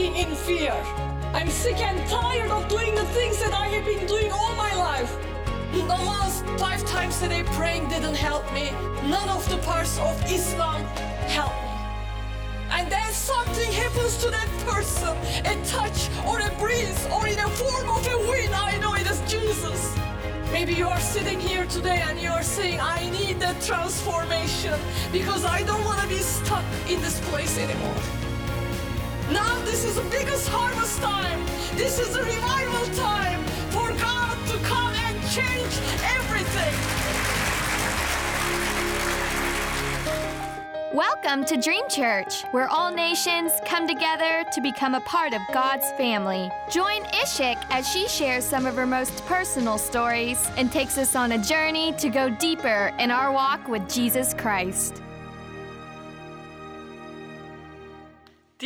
be in fear. I'm sick and tired of doing the things that I have been doing all my life. The last 5 times that I prayed didn't help me. None of the parts of Islam helped me. And then something happens to that person, a touch or a breeze or in a form of a wind. I know it is Jesus. Maybe you are sitting here today and you are saying, I need that transformation because I don't want to be stuck in this place anymore. Now this is the biggest harvest time. This is the revival time for God to come and change everything. Welcome to Dream Church, where all nations come together to become a part of God's family. Join Ishik as she shares some of her most personal stories and takes us on a journey to go deeper in our walk with Jesus Christ.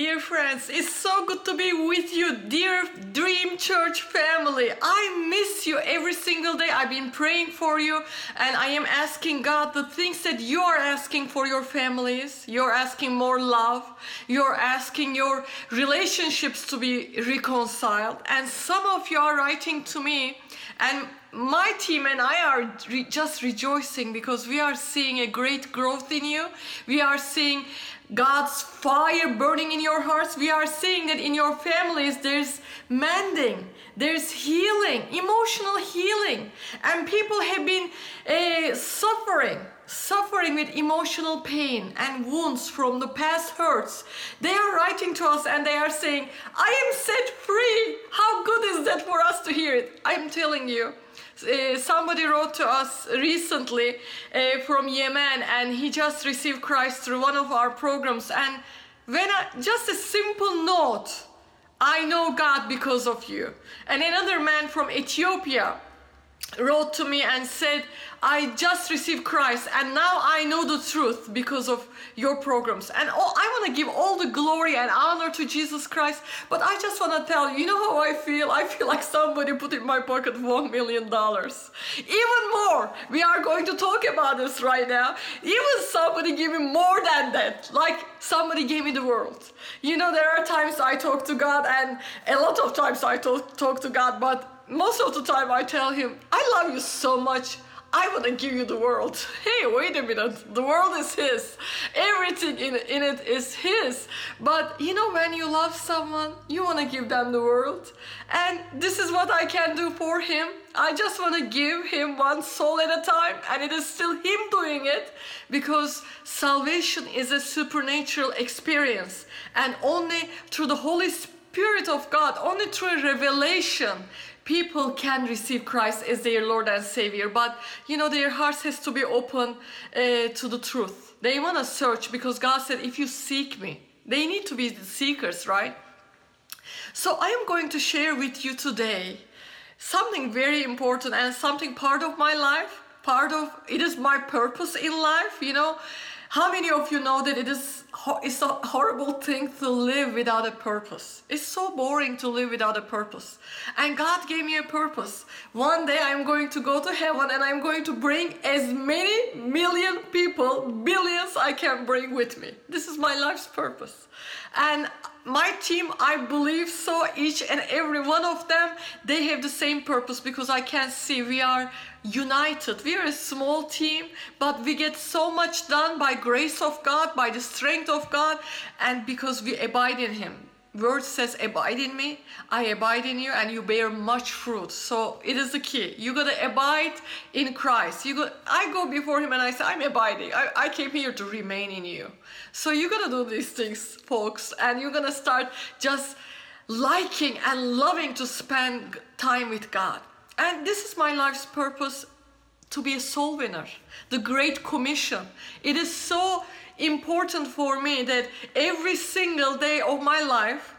Dear friends, it's so good to be with you, dear Dream Church family. I miss you every single day. I've been praying for you, and I am asking God the things that you are asking for your families. You're asking more love. You're asking your relationships to be reconciled. And some of you are writing to me, and my team and I are just rejoicing because we are seeing a great growth in you. We are seeing God's fire burning in your hearts. We are seeing that in your families there's mending, there's healing, emotional healing. And people have been suffering with emotional pain and wounds from the past hurts. They are writing to us and they are saying, I am set free. How good is that for us to hear it? I'm telling you. Somebody wrote to us recently from Yemen, and he just received Christ through one of our programs. And just a simple note, I know God because of you. And another man from Ethiopia wrote to me and said, I just received Christ and now I know the truth because of your programs. And I want to give all the glory and honor to Jesus Christ, but I just want to tell you, you know how I feel? I feel like somebody put in my pocket $1 million. Even more, we are going to talk about this right now. Even somebody gave me more than that, like somebody gave me the world. You know, there are times I talk to God, and a lot of times I talk to God, but most of the time I tell him, I love you so much, I want to give you the world. Hey, wait a minute, the world is his. Everything in it is his. But you know, when you love someone, you want to give them the world. And this is what I can do for him. I just want to give him one soul at a time, and it is still him doing it, because salvation is a supernatural experience, and only through the Holy Spirit of God, only through revelation, people can receive Christ as their Lord and Savior. But you know, their hearts has to be open to the truth. They want to search, because God said, if you seek me, they need to be the seekers, right? So I am going to share with you today something very important and something part of my life, part of, it is my purpose in life, you know. How many of you know that it's a horrible thing to live without a purpose? It's so boring to live without a purpose. And God gave me a purpose. One day I'm going to go to heaven, and I'm going to bring as many million people, billions I can bring with me. This is my life's purpose. And my team, I believe so, each and every one of them, they have the same purpose, because I can see we are united. We are a small team, but we get so much done by grace of God, by the strength of God, and because we abide in him. Word says, abide in me, I abide in you, and you bear much fruit. So it is the key. You got to abide in Christ. I go before him and I say, I'm abiding. I came here to remain in you. So you got to do these things, folks, and you're going to start just liking and loving to spend time with God. And this is my life's purpose, to be a soul winner, the Great Commission. It is so important for me that every single day of my life,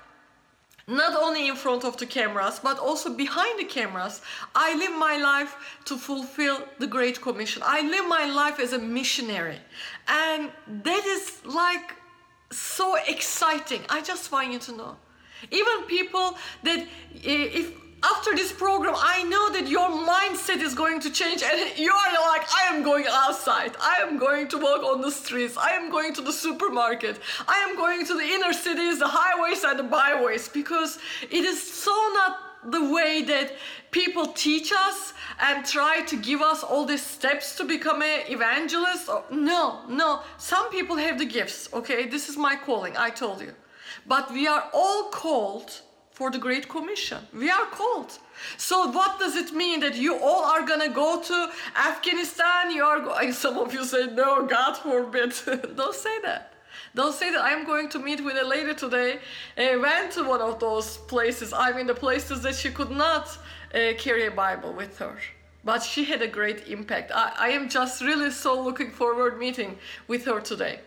not only in front of the cameras, but also behind the cameras, I live my life to fulfill the Great Commission. I live my life as a missionary. And that is like so exciting. I just want you to know. Even people that if After this program, I know that your mindset is going to change and you are like, I am going outside. I am going to walk on the streets. I am going to the supermarket. I am going to the inner cities, the highways and the byways, because it is so not the way that people teach us and try to give us all these steps to become an evangelist. No. Some people have the gifts, okay? This is my calling, I told you. But we are all called for the Great Commission. We are called. So what does it mean that you all are gonna go to Afghanistan? Some of you say, no, God forbid. Don't say that. Don't say that. I'm going to meet with a lady today. I went to one of those places. I mean, the places that she could not carry a Bible with her. But she had a great impact. I am just really so looking forward meeting with her today.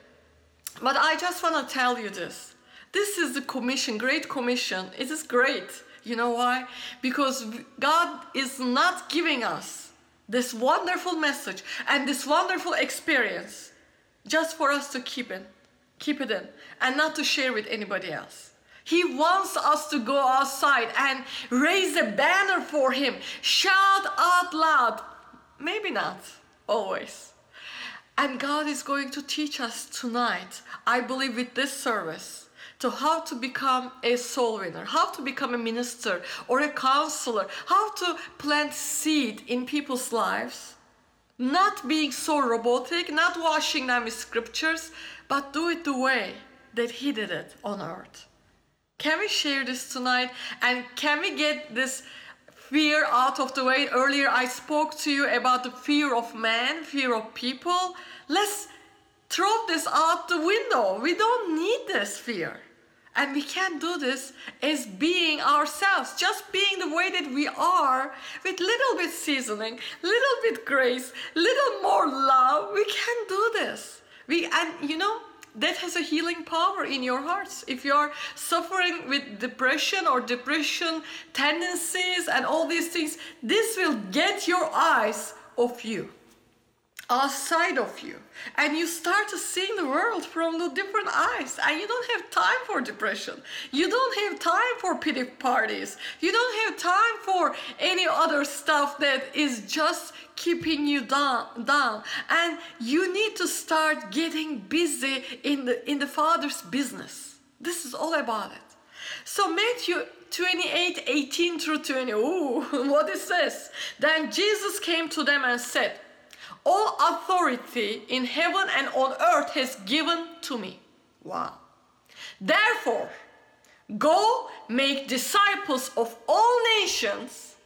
But I just want to tell you this. This is the commission, Great Commission. It is great. You know why? Because God is not giving us this wonderful message and this wonderful experience just for us to keep it in and not to share with anybody else. He wants us to go outside and raise a banner for Him. Shout out loud. Maybe not always. And God is going to teach us tonight, I believe, with this service. So how to become a soul winner, how to become a minister or a counselor, how to plant seed in people's lives, not being so robotic, not washing them with scriptures, but do it the way that He did it on earth. Can we share this tonight? And can we get this fear out of the way? Earlier I spoke to you about the fear of man, fear of people. Let's throw this out the window. We don't need this fear. And we can do this as being ourselves, just being the way that we are, with little bit seasoning, little bit grace, little more love. We can do this. That has a healing power in your hearts. If you are suffering with depression or depression tendencies and all these things, this will get your eyes off you, outside of you, and you start to see the world from the different eyes, and you don't have time for depression, you don't have time for pity parties, you don't have time for any other stuff that is just keeping you down. And you need to start getting busy in the Father's business. This is all about it. So Matthew 28:18-20, what it says, then Jesus came to them and said, all authority in heaven and on earth has given to me. Wow. Therefore, go make disciples of all nations,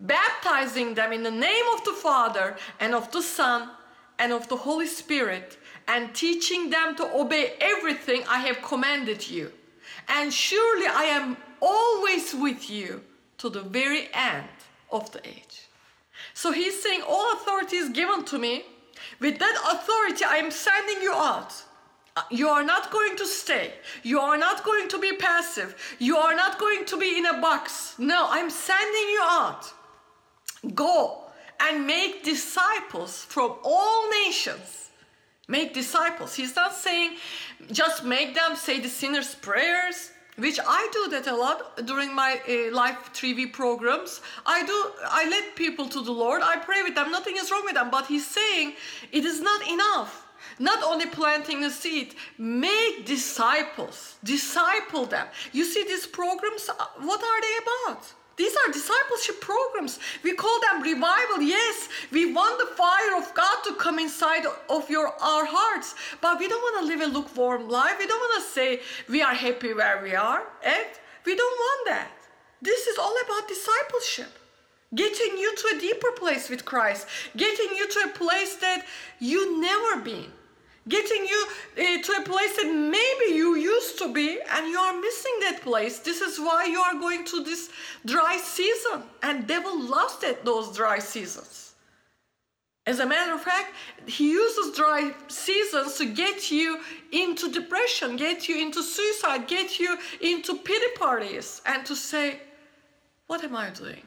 baptizing them in the name of the Father and of the Son and of the Holy Spirit, and teaching them to obey everything I have commanded you. And surely I am always with you to the very end of the age. So He's saying, all authority is given to me. With that authority, I am sending you out. You are not going to stay. You are not going to be passive. You are not going to be in a box. No, I'm sending you out. Go and make disciples from all nations. Make disciples. He's not saying just make them say the sinner's prayers, which I do that a lot during my live 3V programs. I lead people to the Lord, I pray with them, nothing is wrong with them, but He's saying it is not enough. Not only planting the seed, make disciples, disciple them. You see these programs, what are they about? These are discipleship programs. We call them revival. Yes, we want the fire of God to come inside of our hearts. But we don't want to live a lukewarm life. We don't want to say we are happy where we are. And we don't want that. This is all about discipleship. Getting you to a deeper place with Christ. Getting you to a place that you never been. Getting you to a place that maybe you used to be and you are missing that place. This is why you are going to this dry season, and devil loves those dry seasons. As a matter of fact, he uses dry seasons to get you into depression, get you into suicide, get you into pity parties, and to say, what am I doing?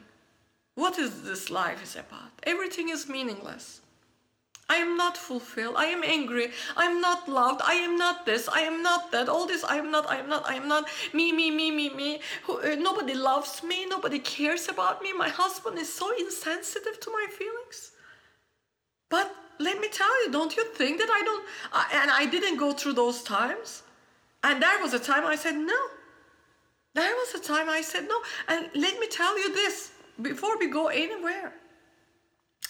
What is this life is about? Everything is meaningless. I am not fulfilled, I am angry, I am not loved, I am not this, I am not that, all this, I am not, me, nobody loves me, nobody cares about me, my husband is so insensitive to my feelings. But let me tell you, don't you think that I didn't go through those times? And there was a time I said no. There was a time I said no. And let me tell you this, before we go anywhere,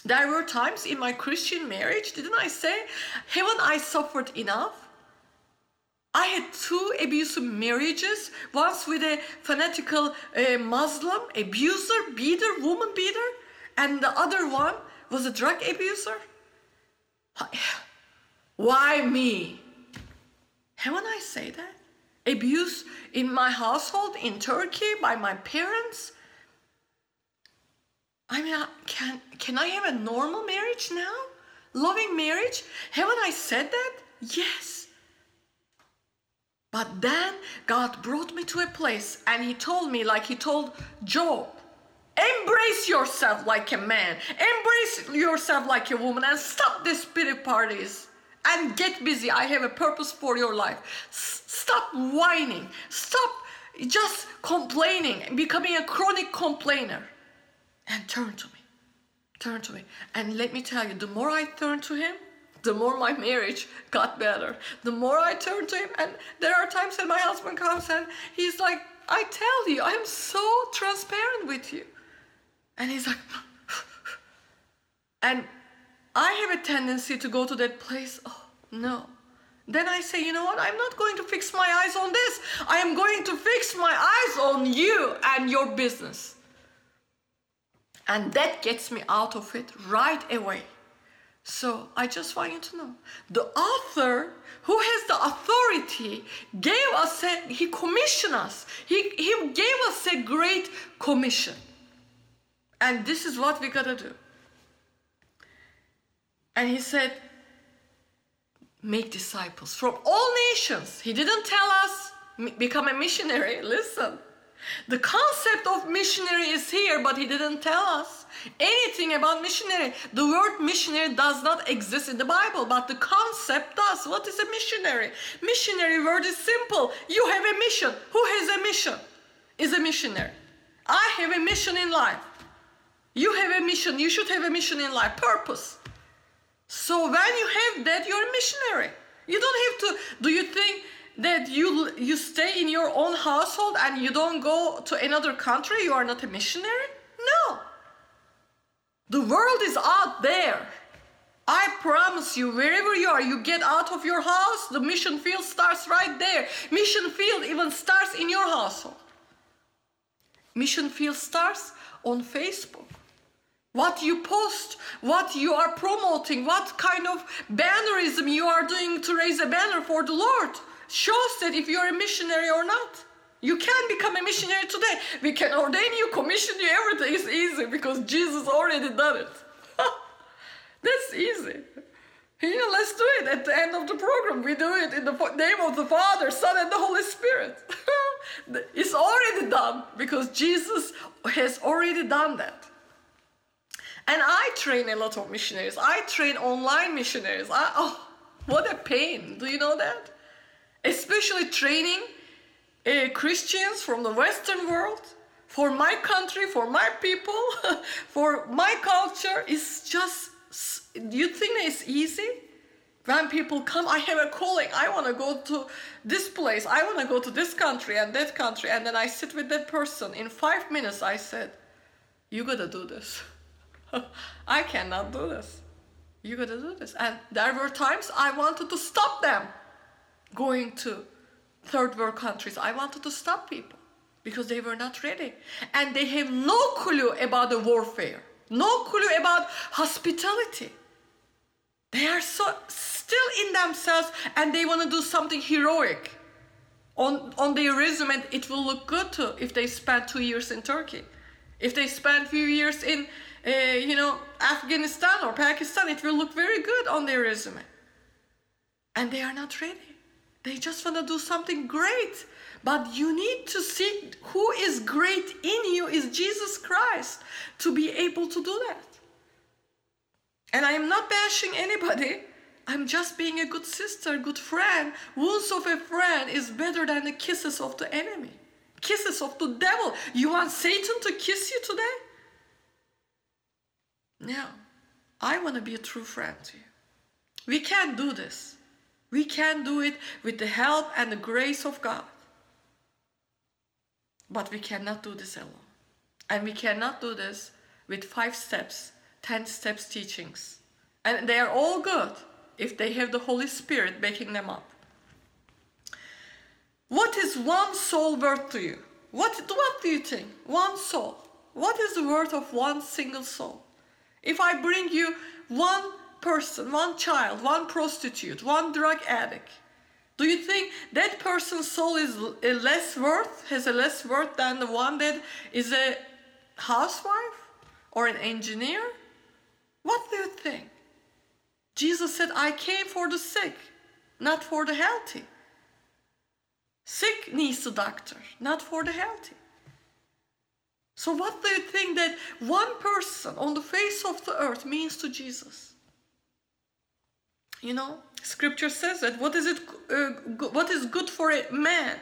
there were times in my Christian marriage, didn't I say, haven't I suffered enough? I had 2 abusive marriages, once with a fanatical Muslim abuser, beater, woman beater, and the other one was a drug abuser. Why me? Haven't I said that? Abuse in my household, in Turkey, by my parents. I mean, can I have a normal marriage now? Loving marriage? Haven't I said that? Yes. But then God brought me to a place and He told me, like He told Job, embrace yourself like a man, embrace yourself like a woman, and stop these pity parties and get busy. I have a purpose for your life. Stop whining. Stop just complaining and becoming a chronic complainer. And turn to me. And let me tell you, the more I turn to Him, the more my marriage got better. The more I turn to Him, and there are times that my husband comes and he's like, I tell you, I'm so transparent with you. And he's like, and I have a tendency to go to that place, oh no. Then I say, you know what, I'm not going to fix my eyes on this. I am going to fix my eyes on you and your business. And that gets me out of it right away. So I just want you to know, the author who has the authority gave us, he commissioned us. He gave us a great commission. And this is what we gotta do. And He said, make disciples from all nations. He didn't tell us, become a missionary, listen. The concept of missionary is here, but He didn't tell us anything about missionary. The word missionary does not exist in the Bible, but the concept does. What is a missionary? Missionary word is simple. You have a mission. Who has a mission is a missionary. I have a mission in life. You have a mission. You should have a mission in life. Purpose. So when you have that, you're a missionary. You don't have to, do you think that you stay in your own household and you don't go to another country, you are not a missionary? No. The world is out there. I promise you, wherever you are, you get out of your house, the mission field starts right there. Mission field even starts in your household. Mission field starts on Facebook. What you post, what you are promoting, what kind of bannerism you are doing to raise a banner for the Lord shows that if you're a missionary or not. You can become a missionary today. We can ordain you, commission you, everything is easy because Jesus already done it. That's easy. You know, let's do it at the end of the program. We do it in the name of the Father, Son, and the Holy Spirit. It's already done because Jesus has already done that. And I train a lot of missionaries. I train online missionaries. What a pain. Do you know that? Especially training Christians from the Western world for my country, for my people, for my culture. It's just, you think it's easy? When people come, I have a calling. I want to go to this place. I want to go to this country and that country. And then I sit with that person. In 5 minutes, I said, you got to do this. I cannot do this. You got to do this. And there were times I wanted to stop them going to third world countries. I wanted to stop people because they were not ready. And they have no clue about the warfare, no clue about hospitality. They are so still in themselves and they want to do something heroic on their resume. It will look good too if they spend 2 years in Turkey. If they spend few years in Afghanistan or Pakistan, it will look very good on their resume. And they are not ready. They just want to do something great. But you need to see who is great in you is Jesus Christ to be able to do that. And I am not bashing anybody. I'm just being a good sister, good friend. Wounds of a friend is better than the kisses of the enemy. Kisses of the devil. You want Satan to kiss you today? No. I want to be a true friend to you. We can do this. We can do it with the help and the grace of God. But we cannot do this alone. And we cannot do this with 5 steps, 10 steps teachings. And they are all good if they have the Holy Spirit backing them up. What is one soul worth to you? What do you think? One soul. What is the worth of one single soul? If I bring you one person, one child, one prostitute, one drug addict, do you think that person's soul is has a less worth than the one that is a housewife or an engineer? What do you think? Jesus said, I came for the sick, not for the healthy. Sick needs a doctor, not for the healthy. So what do you think that one person on the face of the earth means to Jesus? You know, Scripture says that what is good for a man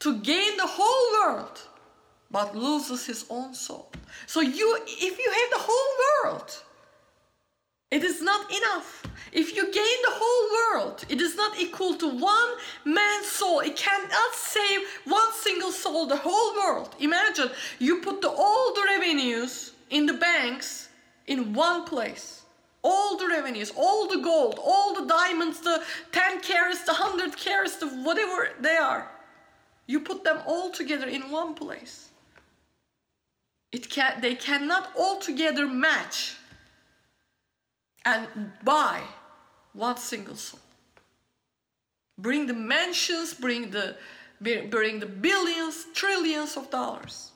to gain the whole world but loses his own soul. So if you have the whole world, it is not enough. If you gain the whole world, it is not equal to one man's soul. It cannot save one single soul, the whole world. Imagine you put all the revenues in the banks in one place. All the revenues, all the gold, all the diamonds, the 10 carats, the 100 carats, the whatever they are. You put them all together in one place. They cannot all together match and buy one single soul. Bring the mansions, bring the billions, trillions of dollars.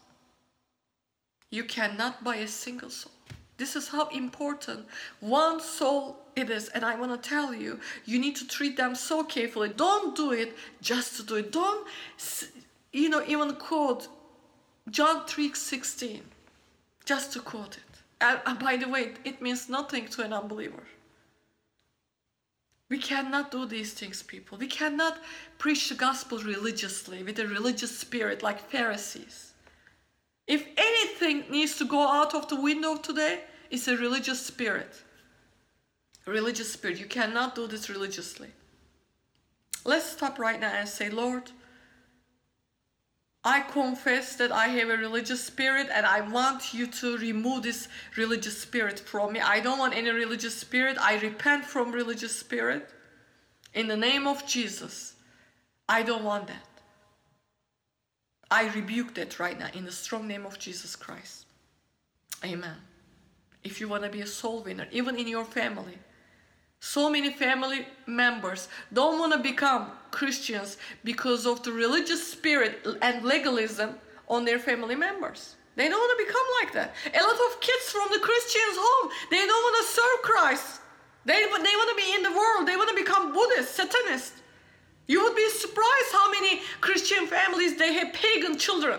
You cannot buy a single soul. This is how important one soul it is. And I want to tell you, you need to treat them so carefully. Don't do it just to do it. Don't, even quote John 3:16, just to quote it. And by the way, it means nothing to an unbeliever. We cannot do these things, people. We cannot preach the gospel religiously, with a religious spirit like Pharisees. If anything needs to go out of the window today, it's a religious spirit. Religious spirit. You cannot do this religiously. Let's stop right now and say, Lord, I confess that I have a religious spirit, and I want you to remove this religious spirit from me. I don't want any religious spirit. I repent from religious spirit. In the name of Jesus, I don't want that. I rebuke that right now in the strong name of Jesus Christ. Amen. If you want to be a soul winner, even in your family, so many family members don't want to become Christians because of the religious spirit and legalism on their family members. They don't want to become like that. A lot of kids from the Christians' home, they don't want to serve Christ. They want to be in the world. They want to become Buddhist, Satanist. You would be surprised how many Christian families, they have pagan children.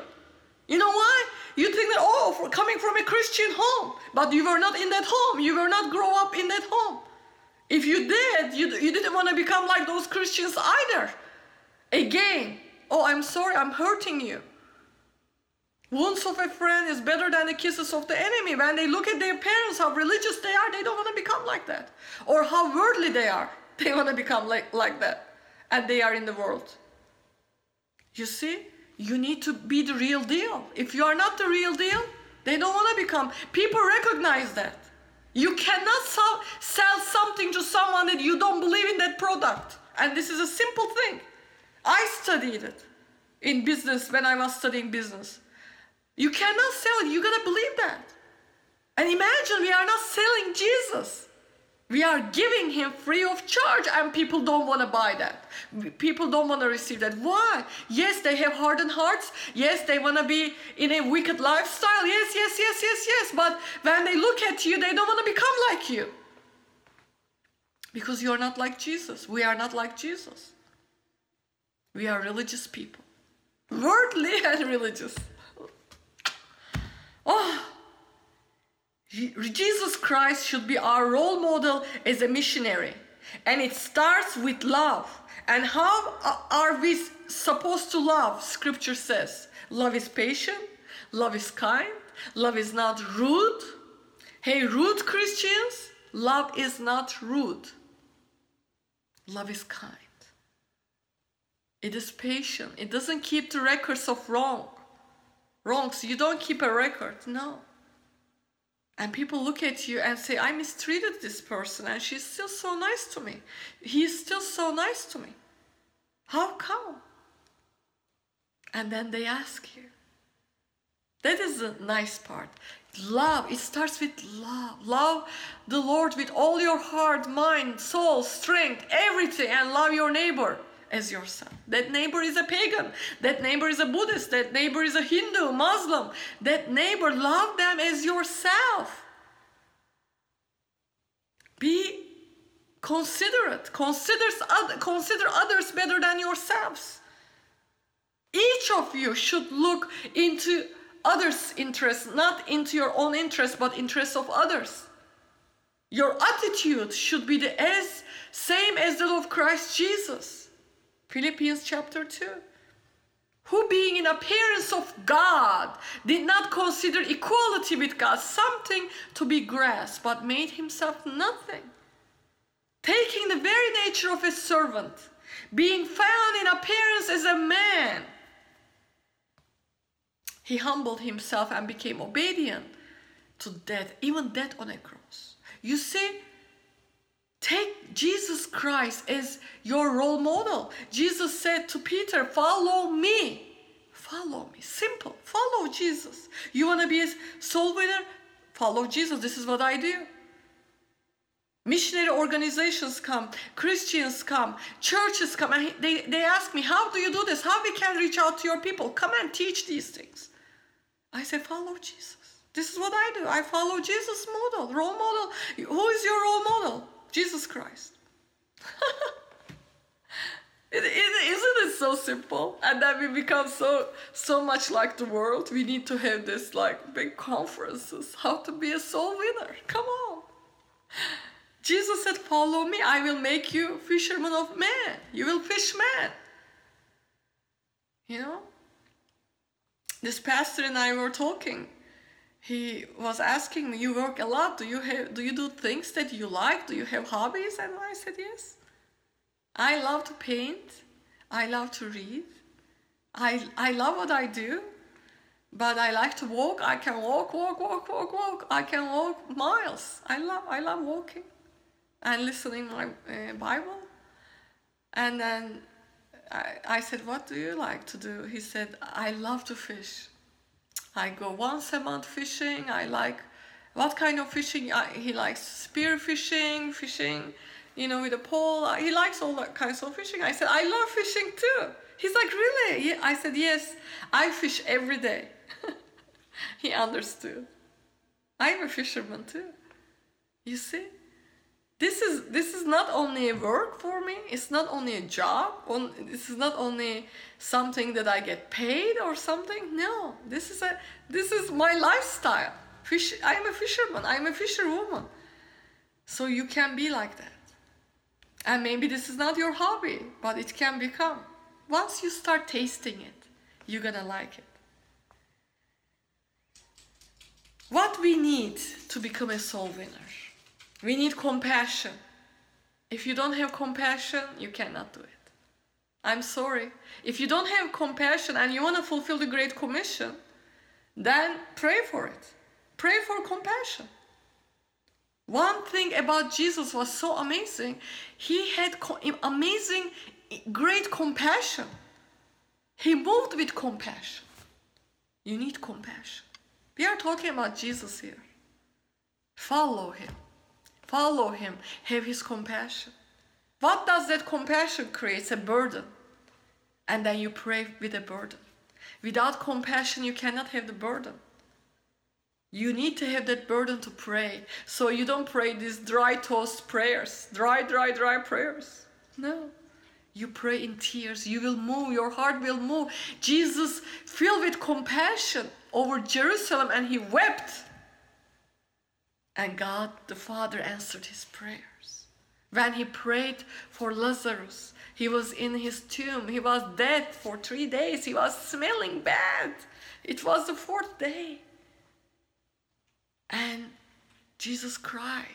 You know why? You think that, coming from a Christian home, but you were not in that home. You were not grow up in that home. If you did, you didn't want to become like those Christians either. Again, I'm sorry, I'm hurting you. Wounds of a friend is better than the kisses of the enemy. When they look at their parents, how religious they are, they don't want to become like that. Or how worldly they are, they want to become like that. And they are in the world. You see, you need to be the real deal. If you are not the real deal, they don't want to become. People recognize that. You cannot sell something to someone that you don't believe in that product. And this is a simple thing. I studied it in business when I was studying business. You cannot sell it. You got to believe that. And imagine we are not selling Jesus. We are giving him free of charge, and people don't want to buy that. People don't want to receive that. Why? Yes, they have hardened hearts. Yes, they want to be in a wicked lifestyle. Yes. But when they look at you, they don't want to become like you. Because you are not like Jesus. We are not like Jesus. We are religious people. Worldly and religious. Jesus Christ should be our role model as a missionary. And it starts with love. And how are we supposed to love? Scripture says, love is patient, love is kind, love is not rude. Hey, rude Christians, love is not rude. Love is kind. It is patient. It doesn't keep the records of wrongs. You don't keep a record, no. And people look at you and say, I mistreated this person and she's still so nice to me. He's still so nice to me. How come? And then they ask you. That is the nice part. Love, it starts with love. Love the Lord with all your heart, mind, soul, strength, everything, and love your neighbor as yourself. That neighbor is a pagan. That neighbor is a Buddhist. That neighbor is a Hindu, Muslim. That neighbor, love them as yourself. Be considerate. Consider others better than yourselves. Each of you should look into others' interests, not into your own interests, but interests of others. Your attitude should be the same as that of Christ Jesus. Philippians chapter 2, who being in appearance of God, did not consider equality with God something to be grasped, but made himself nothing, taking the very nature of a servant, being found in appearance as a man. He humbled himself and became obedient to death, even death on a cross. You see, take Jesus Christ as your role model. Jesus said to Peter, follow me. Follow me. Simple. Follow Jesus. You want to be a soul winner? Follow Jesus. This is what I do. Missionary organizations come. Christians come. Churches come. And they ask me, how do you do this? How we can reach out to your people? Come and teach these things. I say, follow Jesus. This is what I do. I follow Jesus' model, role model. Who is your role model? Jesus Christ. Isn't it so simple? And then we become so much like the world. We need to have this like big conferences. How to be a soul winner. Come on. Jesus said, follow me. I will make you fishermen of men. You will fish men. You know? This pastor and I were talking. He was asking me, you work a lot, do you do things that you like? Do you have hobbies? And I said, yes. I love to paint. I love to read. I love what I do. But I like to walk. I can walk. I can walk miles. I love walking and listening my Bible. And then I said, what do you like to do? He said, I love to fish. I go once a month fishing. I like what kind of fishing? He likes spear fishing, you know, with a pole. He likes all that kinds of fishing. I said, I love fishing too. He's like, really? Yeah. I said, yes, I fish every day. He understood. I'm a fisherman too. You see, this is not only a work for me. It's not only a job. This is not only something that I get paid or something. No, this is my lifestyle. I am a fisherman. I am a fisherwoman. So you can be like that. And maybe this is not your hobby, but it can become. Once you start tasting it, you're gonna like it. What we need to become a soul winner. We need compassion. If you don't have compassion, you cannot do it. I'm sorry. If you don't have compassion and you want to fulfill the Great Commission, then pray for it. Pray for compassion. One thing about Jesus was so amazing. He had amazing, great compassion. He moved with compassion. You need compassion. We are talking about Jesus here. Follow him. Follow him, have his compassion. What does that compassion create? A burden. And then you pray with a burden. Without compassion, you cannot have the burden. You need to have that burden to pray. So you don't pray these dry toast prayers, dry prayers. No. You pray in tears. You will move. Your heart will move. Jesus, filled with compassion over Jerusalem, and he wept. And God the Father answered his prayers. When he prayed for Lazarus, he was in his tomb. He was dead for 3 days. He was smelling bad. It was the fourth day. And Jesus cried.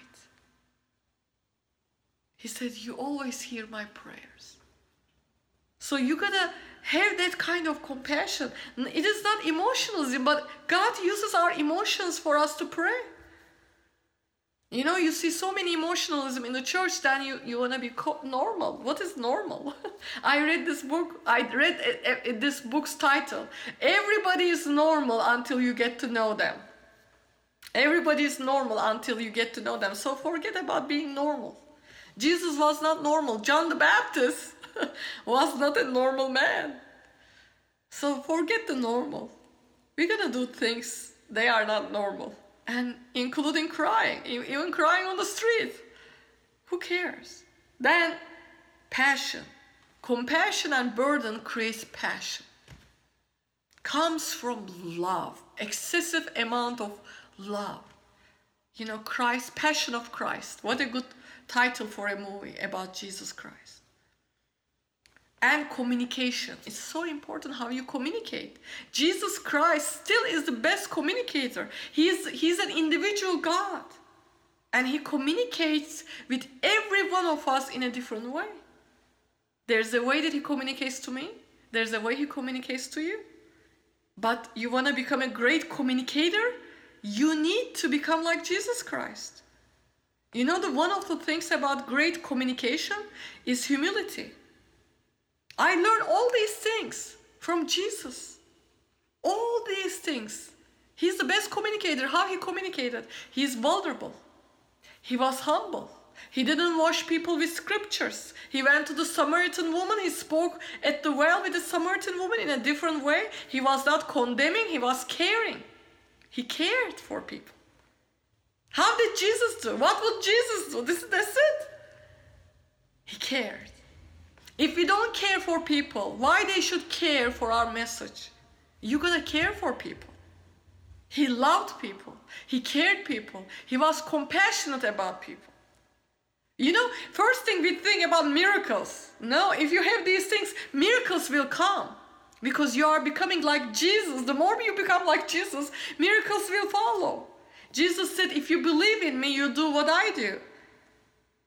He said, you always hear my prayers. So you gotta have that kind of compassion. It is not emotionalism, but God uses our emotions for us to pray. You know, you see so many emotionalism in the church, then you want to be normal. What is normal? I read this book's title. Everybody is normal until you get to know them. Everybody is normal until you get to know them. So forget about being normal. Jesus was not normal. John the Baptist was not a normal man. So forget the normal. We're going to do things they are not normal. And including crying, even crying on the street. Who cares? Then passion. Compassion and burden creates passion. Comes from love. Excessive amount of love. You know, Christ, Passion of Christ. What a good title for a movie about Jesus Christ. And communication. It's so important how you communicate. Jesus Christ still is the best communicator. He's an individual God. And he communicates with every one of us in a different way. There's a way that he communicates to me. There's a way he communicates to you. But you want to become a great communicator? You need to become like Jesus Christ. You know, one of the things about great communication is humility. I learned all these things from Jesus. All these things. He's the best communicator. How he communicated. He's vulnerable. He was humble. He didn't wash people with scriptures. He went to the Samaritan woman. He spoke at the well with the Samaritan woman in a different way. He was not condemning. He was caring. He cared for people. How did Jesus do? What would Jesus do? That's it. He cared. If we don't care for people, why they should care for our message? You're gonna care for people. He loved people. He cared people. He was compassionate about people. You know, first thing we think about miracles. No, if you have these things, miracles will come. Because you are becoming like Jesus. The more you become like Jesus, miracles will follow. Jesus said, if you believe in me, you do what I do.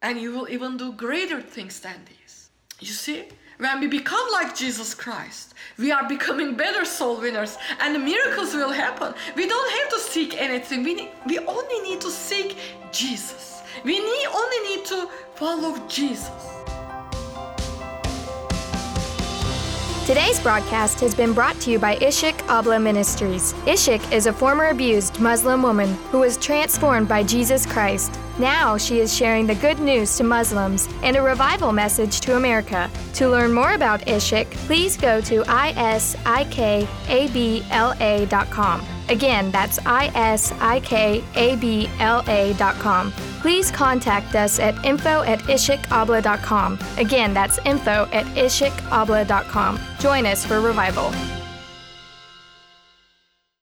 And you will even do greater things than these. You see, when we become like Jesus Christ, we are becoming better soul winners and the miracles will happen. We don't have to seek anything. We only need to seek Jesus. We only need to follow Jesus. Today's broadcast has been brought to you by Işık Abla Ministries. Işık is a former abused Muslim woman who was transformed by Jesus Christ. Now she is sharing the good news to Muslims and a revival message to America. To learn more about Işık, please go to isikabla.com. Again, that's isikabla.com. Please contact us at info@isikabla.com. Again, that's info@isikabla.com. Join us for revival.